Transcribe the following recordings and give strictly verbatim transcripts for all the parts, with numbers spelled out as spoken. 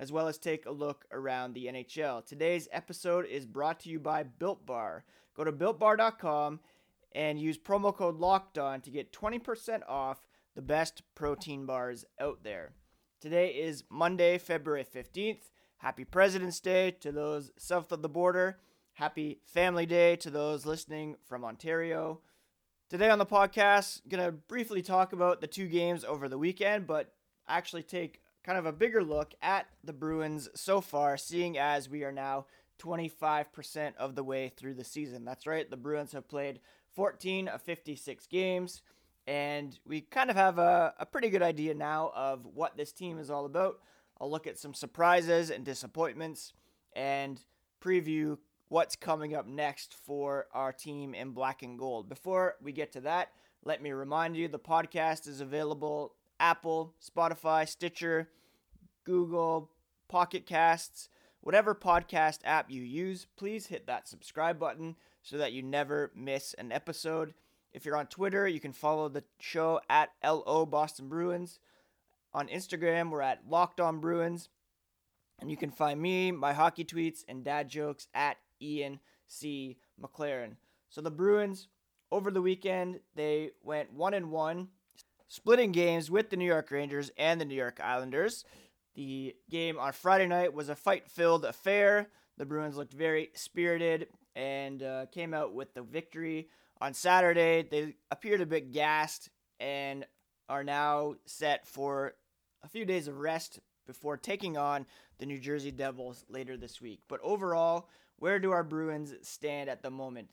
as well as take a look around the N H L. Today's episode is brought to you by Built Bar. Go to built bar dot com and use promo code LOCKEDON to get twenty percent off the best protein bars out there. Today is Monday, February fifteenth. Happy President's Day to those south of the border. Happy Family Day to those listening from Ontario. Today on the podcast, going to briefly talk about the two games over the weekend, but actually take kind of a bigger look at the Bruins so far, seeing as we are now twenty-five percent of the way through the season. That's right, the Bruins have played fourteen of fifty-six games, and we kind of have a, a pretty good idea now of what this team is all about. I'll look at some surprises and disappointments and preview what's coming up next for our team in black and gold. Before we get to that, let me remind you the podcast is available Apple, Spotify, Stitcher, Google, Pocket Casts, whatever podcast app you use. Please hit that subscribe button so that you never miss an episode. If you're on Twitter, you can follow the show at L O Boston Bruins. On Instagram, we're at Locked On Bruins. And you can find me, my hockey tweets, and dad jokes at Ian C. McLaren. So the Bruins, over the weekend, they went one and one, splitting games with the New York Rangers and the New York Islanders. The game on Friday night was a fight-filled affair. The Bruins looked very spirited and uh, came out with the victory. On Saturday, they appeared a bit gassed and are now set for a few days of rest before taking on the New Jersey Devils later this week. But overall, where do our Bruins stand at the moment?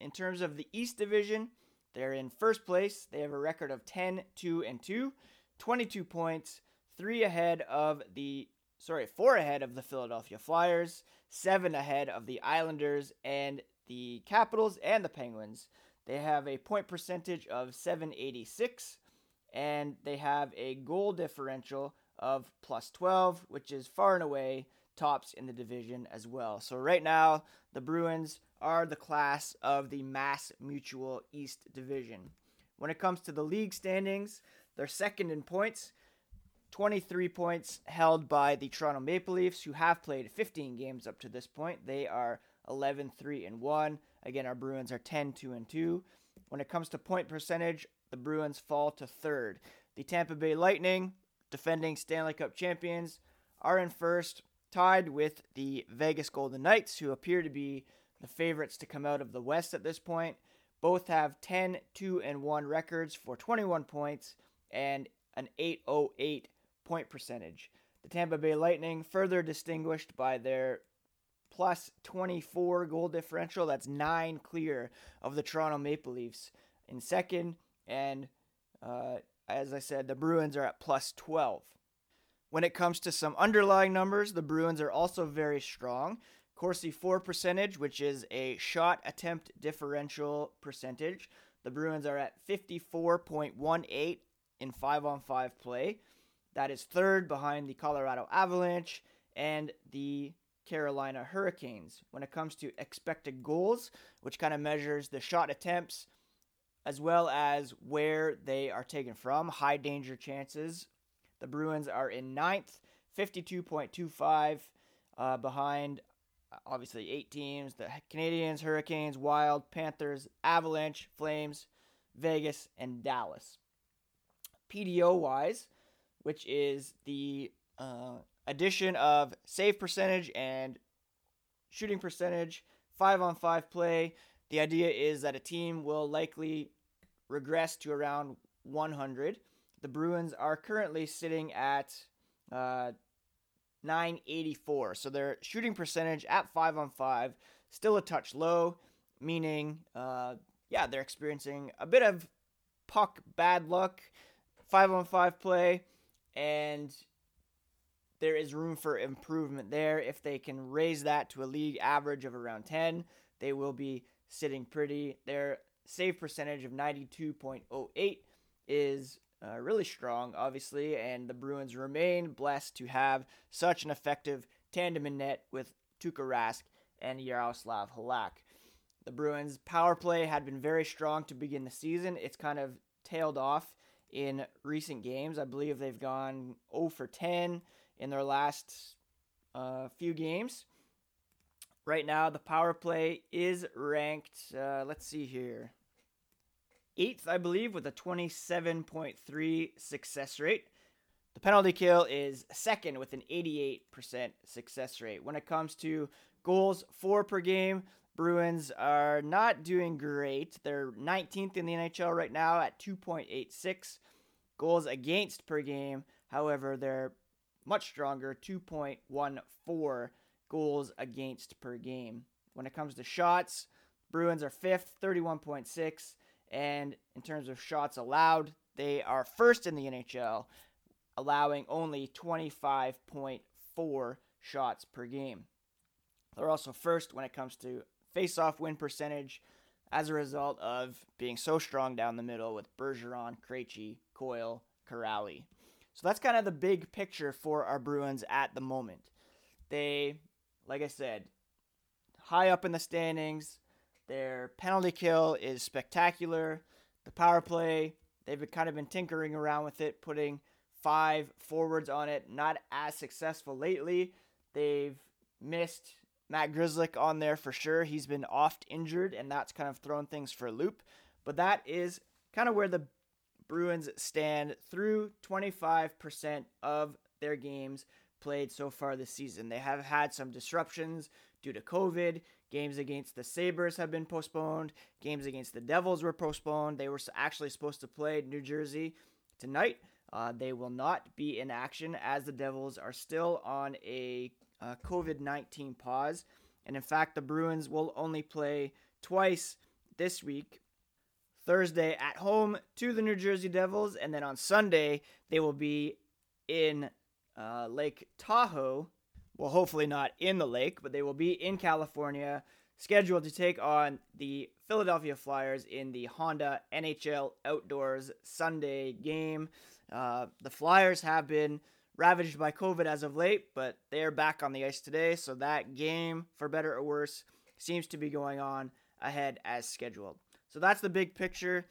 In terms of the East Division, they're in first place. They have a record of ten two and two, twenty-two points, three ahead of the, sorry, four ahead of the Philadelphia Flyers, seven ahead of the Islanders and the Capitals and the Penguins. They have a point percentage of seven eighty-six, and they have a goal differential of plus twelve, which is far and away tops in the division as well. So right now, the Bruins are the class of the Mass Mutual East Division. When it comes to the league standings, they're second in points, twenty-three points held by the Toronto Maple Leafs, who have played fifteen games up to this point. They are eleven three and one. Again, our Bruins are ten two and two. When it comes to point percentage, the Bruins fall to third. The Tampa Bay Lightning, defending Stanley Cup champions, are in first, tied with the Vegas Golden Knights, who appear to be the favorites to come out of the West at this point. Both have ten two and one records for twenty-one points and an eight oh eight point percentage. The Tampa Bay Lightning, further distinguished by their plus twenty-four goal differential, that's nine clear of the Toronto Maple Leafs in second, and uh, as I said, the Bruins are at plus twelve. When it comes to some underlying numbers, the Bruins are also very strong. Corsi four percentage, which is a shot attempt differential percentage. The Bruins are at fifty-four point one eight in five on five play. That is third behind the Colorado Avalanche and the Carolina Hurricanes. When it comes to expected goals, which kind of measures the shot attempts as well as where they are taken from, high danger chances, the Bruins are in ninth, fifty-two point two five, uh, behind, obviously, eight teams, the Canadiens, Hurricanes, Wild, Panthers, Avalanche, Flames, Vegas, and Dallas. P D O-wise, which is the uh, addition of save percentage and shooting percentage, five on five play, the idea is that a team will likely regress to around one hundred. The Bruins are currently sitting at uh, nine eighty-four, so their shooting percentage at five on five, still a touch low, meaning, uh, yeah, they're experiencing a bit of puck bad luck, five on five play, and there is room for improvement there. If they can raise that to a league average of around ten, they will be sitting pretty. Their save percentage of ninety-two point oh eight is uh, really strong, obviously, and the Bruins remain blessed to have such an effective tandem in net with Tuukka Rask and Jaroslav Halak. The Bruins' power play had been very strong to begin the season. It's kind of tailed off in recent games. I believe they've gone zero for ten in their last uh, few games. Right now, the power play is ranked, uh, let's see here, eighth, I believe, with a twenty-seven point three success rate. The penalty kill is second with an eighty-eight percent success rate. When it comes to goals for per game, Bruins are not doing great. They're nineteenth in the N H L right now at two point eight six. Goals against per game, however, they're much stronger, two point one four goals against per game. When it comes to shots, Bruins are fifth, thirty-one point six, and in terms of shots allowed, they are first in the N H L, allowing only twenty-five point four shots per game. They're also first when it comes to face-off win percentage as a result of being so strong down the middle with Bergeron, Krejci, Coyle, Corrali. So that's kind of the big picture for our Bruins at the moment. They, like I said, high up in the standings. Their penalty kill is spectacular. The power play, they've kind of been tinkering around with it, putting five forwards on it. Not as successful lately. They've missed Matt Grzelcyk on there for sure. He's been oft injured, and that's kind of thrown things for a loop. But that is kind of where the Bruins stand through twenty-five percent of their games played so far this season. They have had some disruptions due to COVID. Games against the Sabres have been postponed. Games against the Devils were postponed. They were actually supposed to play New Jersey tonight. Uh, they will not be in action as the Devils are still on a uh, covid nineteen pause. And in fact, the Bruins will only play twice this week. Thursday at home to the New Jersey Devils. And then on Sunday, they will be in Uh, Lake Tahoe, well, hopefully not in the lake, but they will be in California, scheduled to take on the Philadelphia Flyers in the Honda N H L Outdoors Sunday game. Uh, the Flyers have been ravaged by COVID as of late, but they are back on the ice today, so that game, for better or worse, seems to be going on ahead as scheduled. So that's the big picture.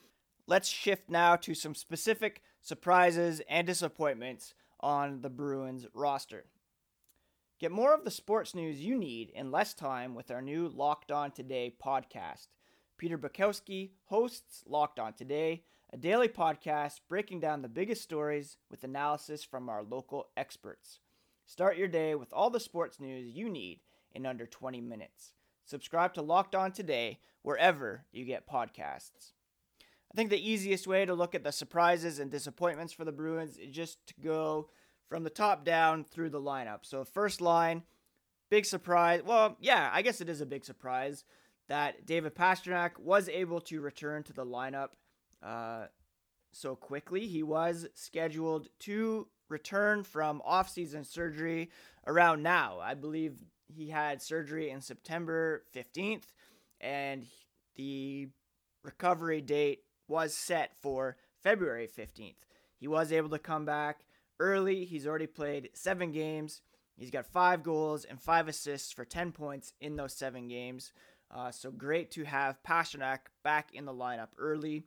Let's shift now to some specific surprises and disappointments on the Bruins roster. Get more of the sports news you need in less time with our new Locked On Today podcast. Peter Bukowski hosts Locked On Today, a daily podcast breaking down the biggest stories with analysis from our local experts. Start your day with all the sports news you need in under twenty minutes. Subscribe to Locked On Today wherever you get podcasts. I think the easiest way to look at the surprises and disappointments for the Bruins is just to go from the top down through the lineup. So first line, big surprise. Well, yeah, I guess it is a big surprise that David Pastrnak was able to return to the lineup uh, so quickly. He was scheduled to return from off-season surgery around now. I believe he had surgery in September fifteenth, and the recovery date was set for February fifteenth. He was able to come back early. He's already played seven games. He's got five goals and five assists for ten points in those seven games. Uh, so great to have Pastrnak back in the lineup early.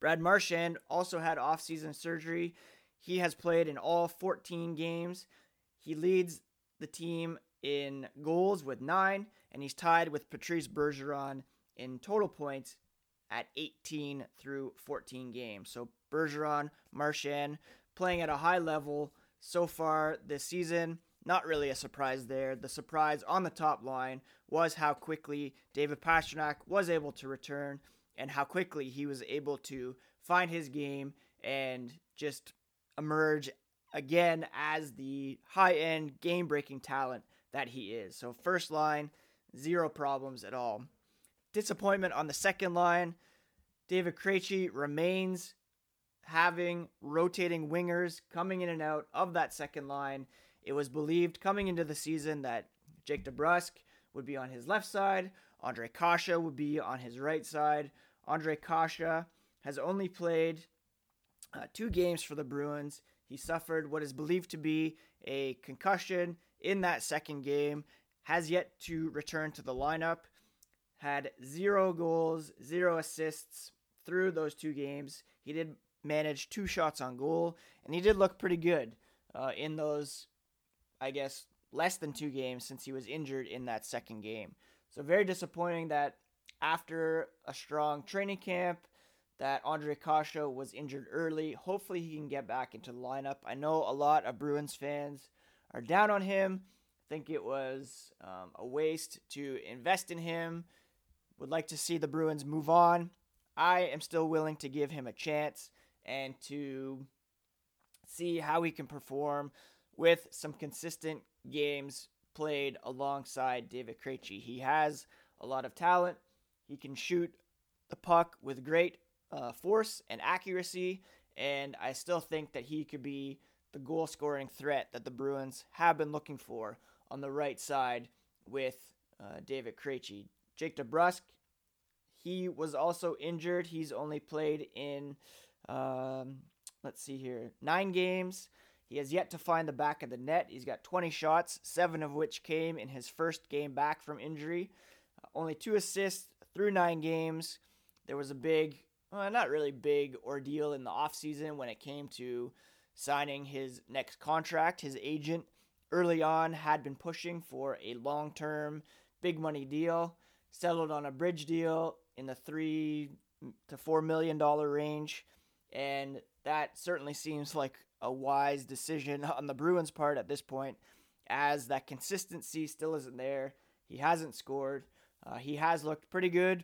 Brad Marchand also had off-season surgery. He has played in all fourteen games. He leads the team in goals with nine, and he's tied with Patrice Bergeron in total points at eighteen through fourteen games. So Bergeron, Marchand playing at a high level so far this season. Not really a surprise there. The surprise on the top line was how quickly David Pastrnak was able to return and how quickly he was able to find his game and just emerge again as the high-end game-breaking talent that he is. So first line, zero problems at all. Disappointment on the second line. David Krejci remains having rotating wingers coming in and out of that second line. It was believed coming into the season that Jake DeBrusk would be on his left side, Ondřej Kaše would be on his right side. Ondřej Kaše has only played uh, two games for the Bruins. He suffered what is believed to be a concussion in that second game, has yet to return to the lineup, had zero goals, zero assists through those two games. He did manage two shots on goal, and he did look pretty good uh, in those, I guess, less than two games since he was injured in that second game. So very disappointing that after a strong training camp that Ondřej Kaše was injured early. Hopefully he can get back into the lineup. I know a lot of Bruins fans are down on him. I think it was um, a waste to invest in him. Would like to see the Bruins move on. I am still willing to give him a chance and to see how he can perform with some consistent games played alongside David Krejci. He has a lot of talent. He can shoot the puck with great uh, force and accuracy, and I still think that he could be the goal-scoring threat that the Bruins have been looking for on the right side with uh, David Krejci. Jake DeBrusk, he was also injured. He's only played in, um, let's see here, nine games. He has yet to find the back of the net. He's got twenty shots, seven of which came in his first game back from injury. Uh, only two assists through nine games. There was a big, well, not really big ordeal in the offseason when it came to signing his next contract. His agent early on had been pushing for a long-term big money deal, settled on a bridge deal in the three to four million dollar range, and that certainly seems like a wise decision on the Bruins' part at this point, as that consistency still isn't there. He hasn't scored. Uh, he has looked pretty good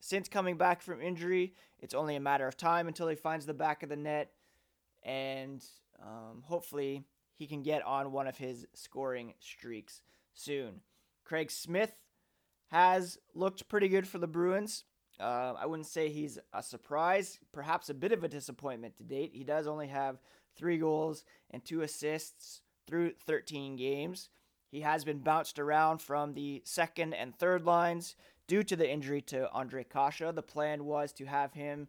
since coming back from injury. It's only a matter of time until he finds the back of the net. And um, hopefully he can get on one of his scoring streaks soon. Craig Smith has looked pretty good for the Bruins. Uh, I wouldn't say he's a surprise, perhaps a bit of a disappointment to date. He does only have three goals and two assists through thirteen games. He has been bounced around from the second and third lines due to the injury to Ondřej Kaše. The plan was to have him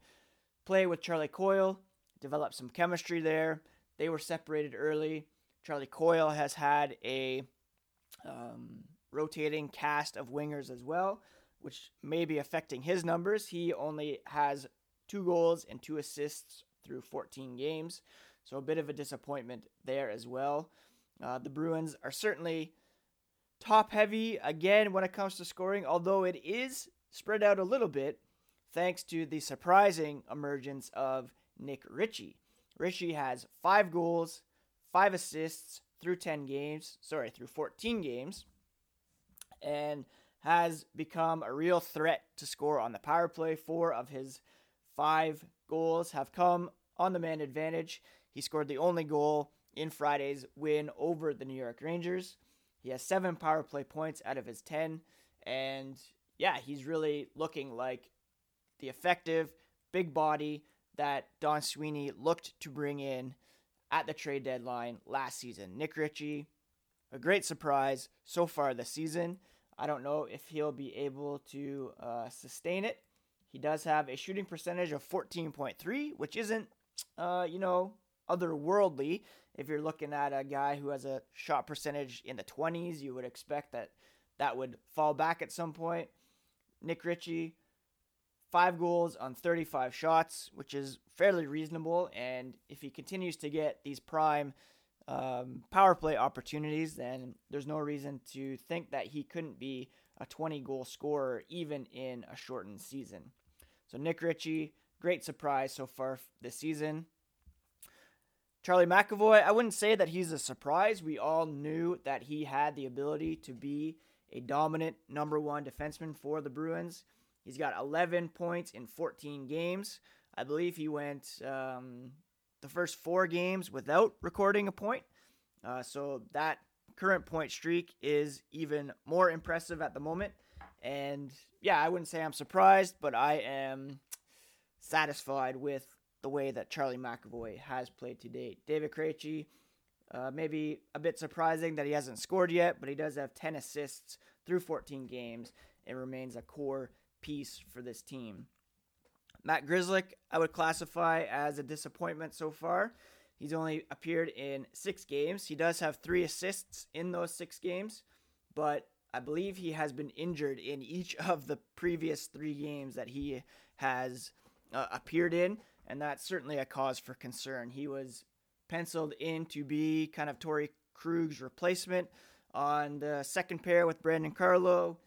play with Charlie Coyle, developed some chemistry there. They were separated early. Charlie Coyle has had a um, rotating cast of wingers as well, which may be affecting his numbers. He only has two goals and two assists through fourteen games, so a bit of a disappointment there as well. Uh, the Bruins are certainly top-heavy again when it comes to scoring, although it is spread out a little bit thanks to the surprising emergence of Nick Ritchie. Ritchie has five goals, five assists through ten games, sorry, through fourteen games, and has become a real threat to score on the power play. Four of his five goals have come on the man advantage. He scored the only goal in Friday's win over the New York Rangers. He has seven power play points out of his ten, and yeah, he's really looking like the effective big body that Don Sweeney looked to bring in at the trade deadline last season. Nick Ritchie, a great surprise so far this season. I don't know if he'll be able to uh, sustain it. He does have a shooting percentage of fourteen point three, which isn't, uh, you know, otherworldly. If you're looking at a guy who has a shot percentage in the twenties, you would expect that that would fall back at some point. Nick Ritchie, five goals on thirty-five shots, which is fairly reasonable. And if he continues to get these prime um, power play opportunities, then there's no reason to think that he couldn't be a twenty-goal scorer even in a shortened season. So Nick Ritchie, great surprise so far this season. Charlie McAvoy, I wouldn't say that he's a surprise. We all knew that he had the ability to be a dominant number one defenseman for the Bruins. He's got eleven points in fourteen games. I believe he went um, the first four games without recording a point. Uh, so that current point streak is even more impressive at the moment. And yeah, I wouldn't say I'm surprised, but I am satisfied with the way that Charlie McAvoy has played to date. David Krejci, uh, maybe a bit surprising that he hasn't scored yet, but he does have ten assists through fourteen games. It remains a core piece for this team. Matt Grzelcyk, I would classify as a disappointment so far. He's only appeared in six games. He does have three assists in those six games, but I believe he has been injured in each of the previous three games that he has uh, appeared in, and that's certainly a cause for concern. He was penciled in to be kind of Torrey Krug's replacement on the second pair with Brandon Carlo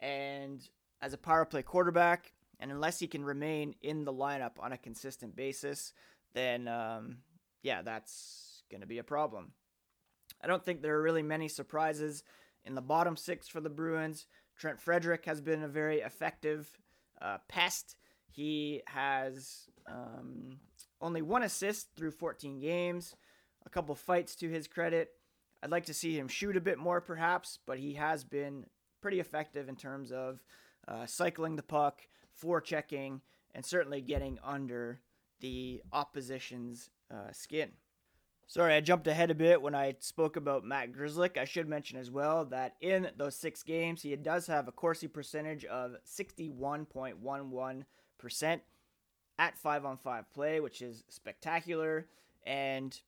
and as a power play quarterback, and unless he can remain in the lineup on a consistent basis, then um, yeah, that's going to be a problem. I don't think there are really many surprises in the bottom six for the Bruins. Trent Frederick has been a very effective uh, pest. He has um, only one assist through fourteen games, a couple fights to his credit. I'd like to see him shoot a bit more perhaps, but he has been pretty effective in terms of uh, cycling the puck, forechecking, and certainly getting under the opposition's uh, skin. Sorry, I jumped ahead a bit when I spoke about Matt Grzelcyk. I should mention as well that in those six games, he does have a Corsi percentage of sixty-one point one one percent at five on five play, which is spectacular. And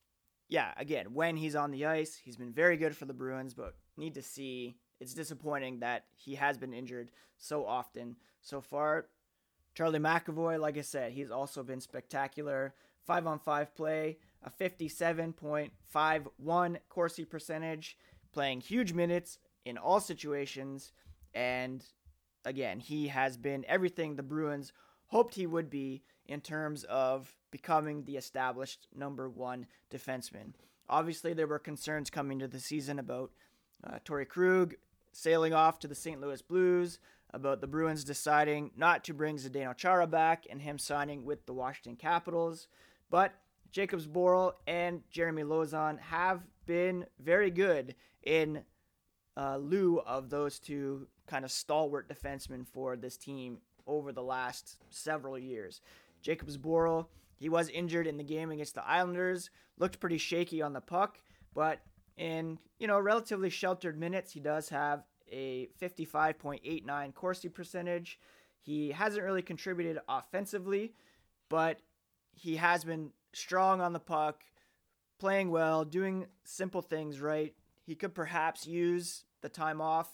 yeah, again, when he's on the ice, he's been very good for the Bruins, but need to see. It's disappointing that he has been injured so often so far. Charlie McAvoy, like I said, he's also been spectacular. five on five play, a fifty-seven point five one Corsi percentage, playing huge minutes in all situations. And again, he has been everything the Bruins hoped he would be in terms of becoming the established number one defenseman. Obviously, there were concerns coming to the season about uh, Torrey Krug sailing off to the Saint Louis Blues, about the Bruins deciding not to bring Zdeno Chara back and him signing with the Washington Capitals. But Jakub Zbořil and Jeremy Lauzon have been very good in uh, lieu of those two kind of stalwart defensemen for this team over the last several years. Jakub Zbořil, he was injured in the game against the Islanders, looked pretty shaky on the puck, but in, you know, relatively sheltered minutes, he does have a fifty-five point eight nine Corsi percentage. He hasn't really contributed offensively, but he has been strong on the puck, playing well, doing simple things right. He could perhaps use the time off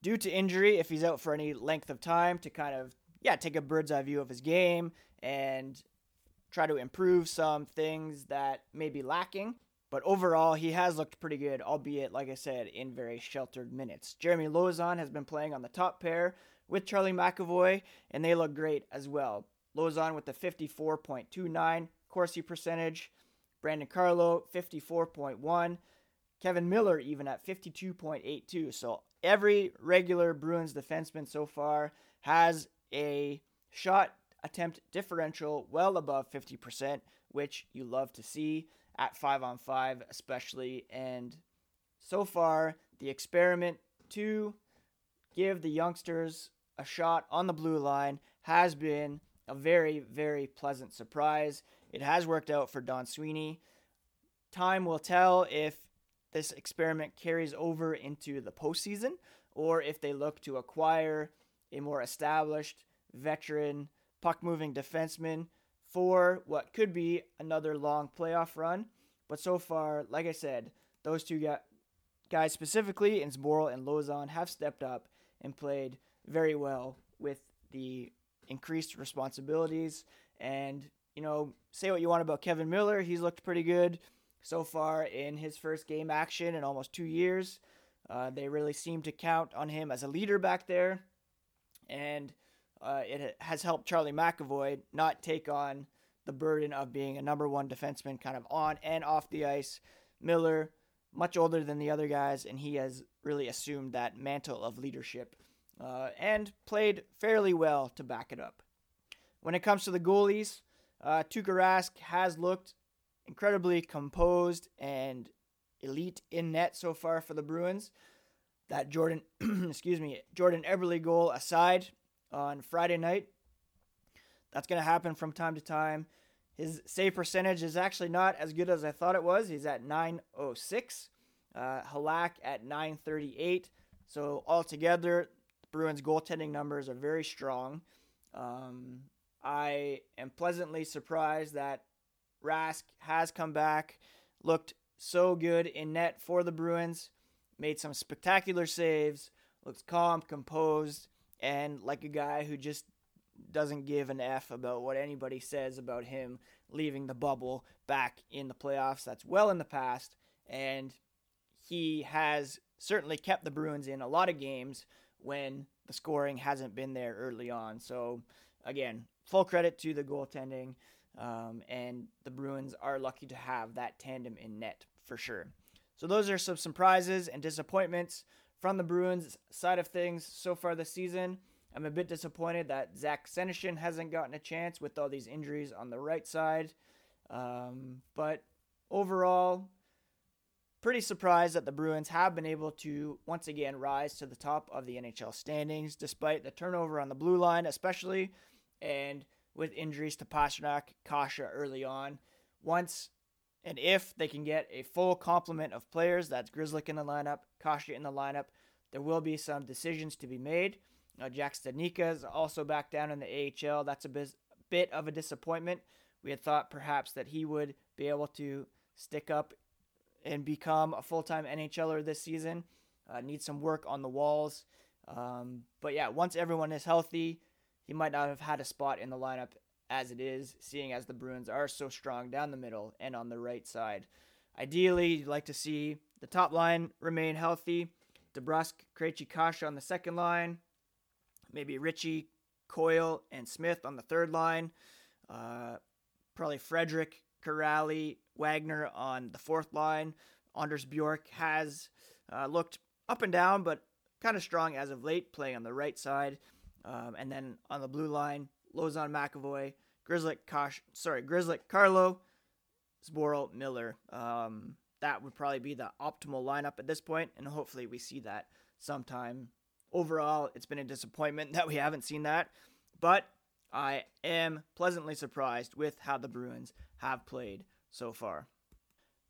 due to injury if he's out for any length of time to kind of, yeah, take a bird's eye view of his game and try to improve some things that may be lacking. But overall, he has looked pretty good, albeit, like I said, in very sheltered minutes. Jeremy Lauzon has been playing on the top pair with Charlie McAvoy, and they look great as well. Lauzon with the fifty-four point two nine Corsi percentage. Brandon Carlo, fifty-four point one. Kevan Miller even at fifty-two point eight two. So every regular Bruins defenseman so far has a shot attempt differential well above fifty percent, which you love to see at five on five especially. And so far, the experiment to give the youngsters a shot on the blue line has been a very, very pleasant surprise. It has worked out for Don Sweeney. Time will tell if this experiment carries over into the postseason or if they look to acquire a more established veteran puck-moving defenseman for what could be another long playoff run. But so far, like I said, those two guys specifically, Zboril and Lauzon, have stepped up and played very well with the increased responsibilities. And, you know, say what you want about Kevan Miller, he's looked pretty good so far in his first game action in almost two years. Uh, they really seem to count on him as a leader back there. And Uh, it has helped Charlie McAvoy not take on the burden of being a number one defenseman kind of on and off the ice. Miller, much older than the other guys, and he has really assumed that mantle of leadership uh, and played fairly well to back it up. When it comes to the goalies, uh, Tuukka Rask has looked incredibly composed and elite in net so far for the Bruins. That Jordan, excuse me, Jordan Eberle goal aside, on Friday night. That's going to happen from time to time. His save percentage is actually not as good as I thought it was. He's at nine oh six. Uh, Halak at nine thirty-eight. So altogether, The Bruins' goaltending numbers are very strong. Um, I am pleasantly surprised that Rask has come back, looked so good in net for the Bruins, made some spectacular saves, looks calm, composed, and like a guy who just doesn't give an F about what anybody says about him leaving the bubble back in the playoffs. That's well in the past, and he has certainly kept the Bruins in a lot of games when the scoring hasn't been there early on. So, again, full credit to the goaltending, um, and the Bruins are lucky to have that tandem in net for sure. So those are some surprises and disappointments from the Bruins side of things so far this season. I'm a bit disappointed that Zach Seneshin hasn't gotten a chance with all these injuries on the right side. Um, but overall, pretty surprised that the Bruins have been able to once again rise to the top of the N H L standings, despite the turnover on the blue line especially, and with injuries to Pastrnak, Kaše early on. Once and if they can get a full complement of players, that's Grzelcyk in the lineup, Kaše in the lineup, there will be some decisions to be made. Uh, Jack Studnicka is also back down in the A H L. That's a biz- bit of a disappointment. We had thought perhaps that he would be able to stick up and become a full-time N H L er this season. Uh, needs some work on the walls. Um, but yeah, once everyone is healthy, he might not have had a spot in the lineup as it is, seeing as the Bruins are so strong down the middle and on the right side. Ideally, you'd like to see the top line remain healthy. DeBrusk, Krejci, Kaše on the second line. Maybe Ritchie, Coyle, and Smith on the third line. Uh, probably Frederick, Corrali, Wagner on the fourth line. Anders Bjork has uh, looked up and down, but kind of strong as of late, playing on the right side. Um, and then on the blue line, Lauzon, McAvoy, Grzelcyk, Kaše, sorry, Grzelcyk, Carlo, Zboril, Miller. Um, that would probably be the optimal lineup at this point, and hopefully we see that sometime. Overall, it's been a disappointment that we haven't seen that, but I am pleasantly surprised with how the Bruins have played so far.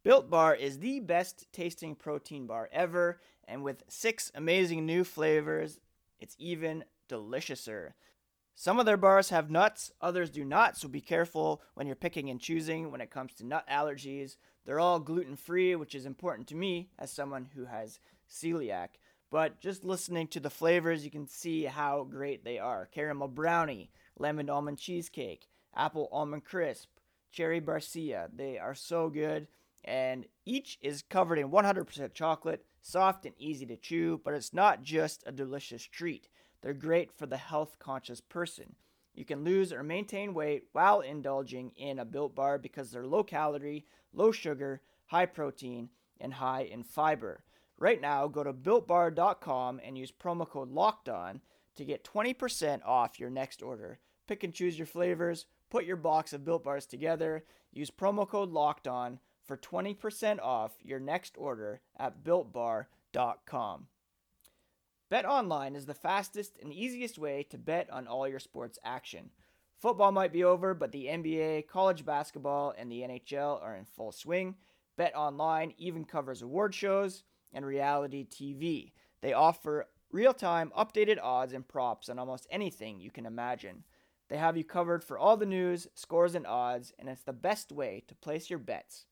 Built Bar is the best tasting protein bar ever, and with six amazing new flavors, it's even deliciouser. Some of their bars have nuts, others do not, so be careful when you're picking and choosing when it comes to nut allergies. They're all gluten-free, which is important to me as someone who has celiac. But just listening to the flavors, you can see how great they are. Caramel brownie, lemon almond cheesecake, apple almond crisp, cherry barcia. They are so good. And each is covered in one hundred percent chocolate, soft and easy to chew, but it's not just a delicious treat. They're great for the health-conscious person. You can lose or maintain weight while indulging in a Built Bar because they're low-calorie, low-sugar, high-protein, and high in fiber. Right now, go to built bar dot com and use promo code LOCKEDON to get twenty percent off your next order. Pick and choose your flavors, put your box of Built Bars together, use promo code LOCKEDON for twenty percent off your next order at built bar dot com. BetOnline is the fastest and easiest way to bet on all your sports action. Football might be over, but the N B A, college basketball, and the N H L are in full swing. BetOnline even covers award shows and reality T V. They offer real-time updated odds and props on almost anything you can imagine. They have you covered for all the news, scores, and odds, and it's the best way to place your bets.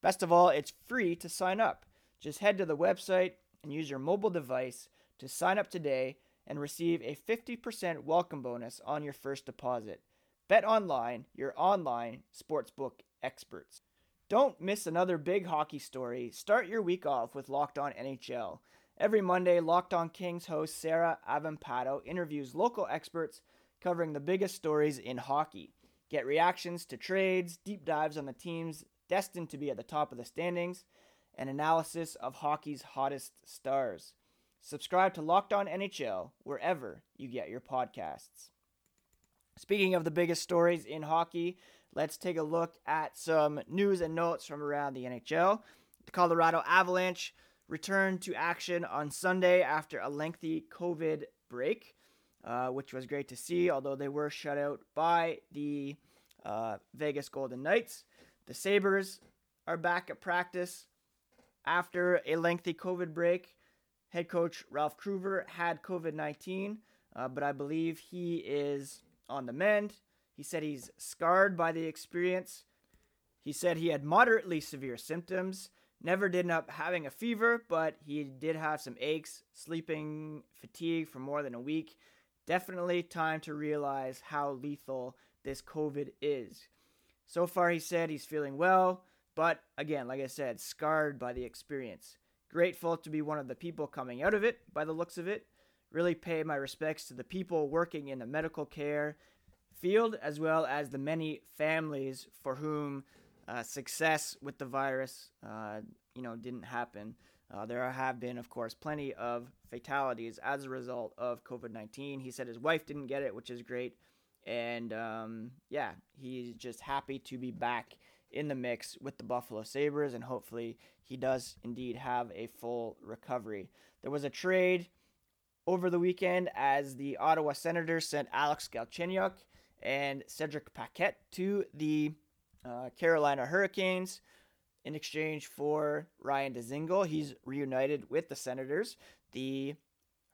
Best of all, it's free to sign up. Just head to the website and use your mobile device to sign up today and receive a fifty percent welcome bonus on your first deposit. Bet online, your online sportsbook experts. Don't miss another big hockey story. Start your week off with Locked On N H L. Every Monday, Locked On Kings host Sarah Avampato interviews local experts covering the biggest stories in hockey. Get reactions to trades, deep dives on the teams destined to be at the top of the standings, and analysis of hockey's hottest stars. Subscribe to Locked On N H L wherever you get your podcasts. Speaking of the biggest stories in hockey, let's take a look at some news and notes from around the N H L. The Colorado Avalanche returned to action on Sunday after a lengthy COVID break, uh, which was great to see, although they were shut out by the uh, Vegas Golden Knights. The Sabres are back at practice after a lengthy COVID break. Head coach Ralph Krueger had covid nineteen, uh, but I believe he is on the mend. He said he's scarred by the experience. He said he had moderately severe symptoms, never did end up having a fever, but he did have some aches, sleeping, fatigue for more than a week. Definitely time to realize how lethal this COVID is. So far, he said he's feeling well, but again, like I said, scarred by the experience. Grateful to be one of the people coming out of it, by the looks of it. Really pay my respects to the people working in the medical care field, as well as the many families for whom uh, success with the virus, uh, you know, didn't happen. Uh, there have been, of course, plenty of fatalities as a result of covid nineteen. He said his wife didn't get it, which is great. And, um, yeah, he's just happy to be back in the mix with the Buffalo Sabres, and hopefully he does indeed have a full recovery. There was a trade over the weekend as the Ottawa Senators sent Alex Galchenyuk and Cedric Paquette to the uh, Carolina Hurricanes in exchange for Ryan Dzingel. He's reunited with the Senators. The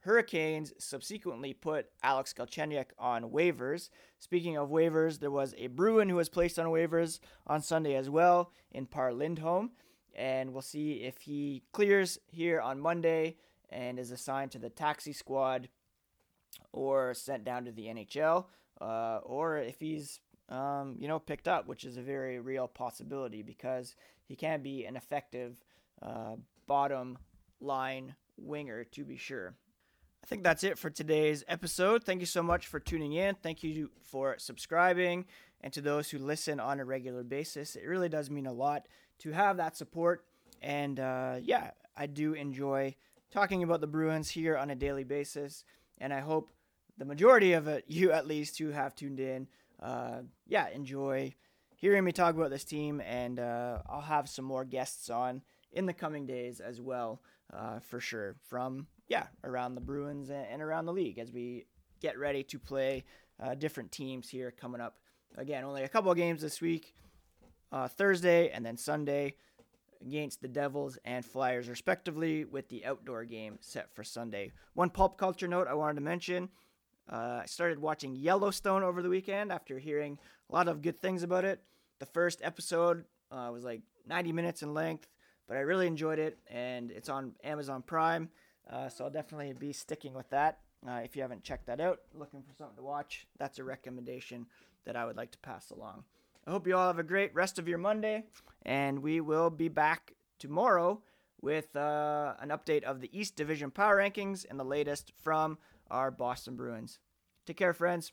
Hurricanes subsequently put Alex Galchenyuk on waivers. Speaking of waivers, there was a Bruin who was placed on waivers on Sunday as well in Par Lindholm. And we'll see if he clears here on Monday and is assigned to the taxi squad or sent down to the N H L. Uh, or if he's, um, you know, picked up, which is a very real possibility because he can be an effective uh, bottom line winger to be sure. I think that's it for today's episode. Thank you so much for tuning in. Thank you for subscribing. And to those who listen on a regular basis, it really does mean a lot to have that support. And uh, yeah, I do enjoy talking about the Bruins here on a daily basis. And I hope the majority of it, you at least, who have tuned in, uh, yeah, enjoy hearing me talk about this team. And uh, I'll have some more guests on in the coming days as well, uh, for sure, from yeah, around the Bruins and around the league as we get ready to play uh, different teams here coming up. Again, only a couple of games this week, uh, Thursday and then Sunday against the Devils and Flyers, respectively, with the outdoor game set for Sunday. One pulp culture note I wanted to mention, uh, I started watching Yellowstone over the weekend after hearing a lot of good things about it. The first episode uh, was like ninety minutes in length, but I really enjoyed it, and it's on Amazon Prime. Uh, so I'll definitely be sticking with that. Uh, if you haven't checked that out, looking for something to watch, that's a recommendation that I would like to pass along. I hope you all have a great rest of your Monday, and we will be back tomorrow with uh, an update of the East Division Power Rankings and the latest from our Boston Bruins. Take care, friends.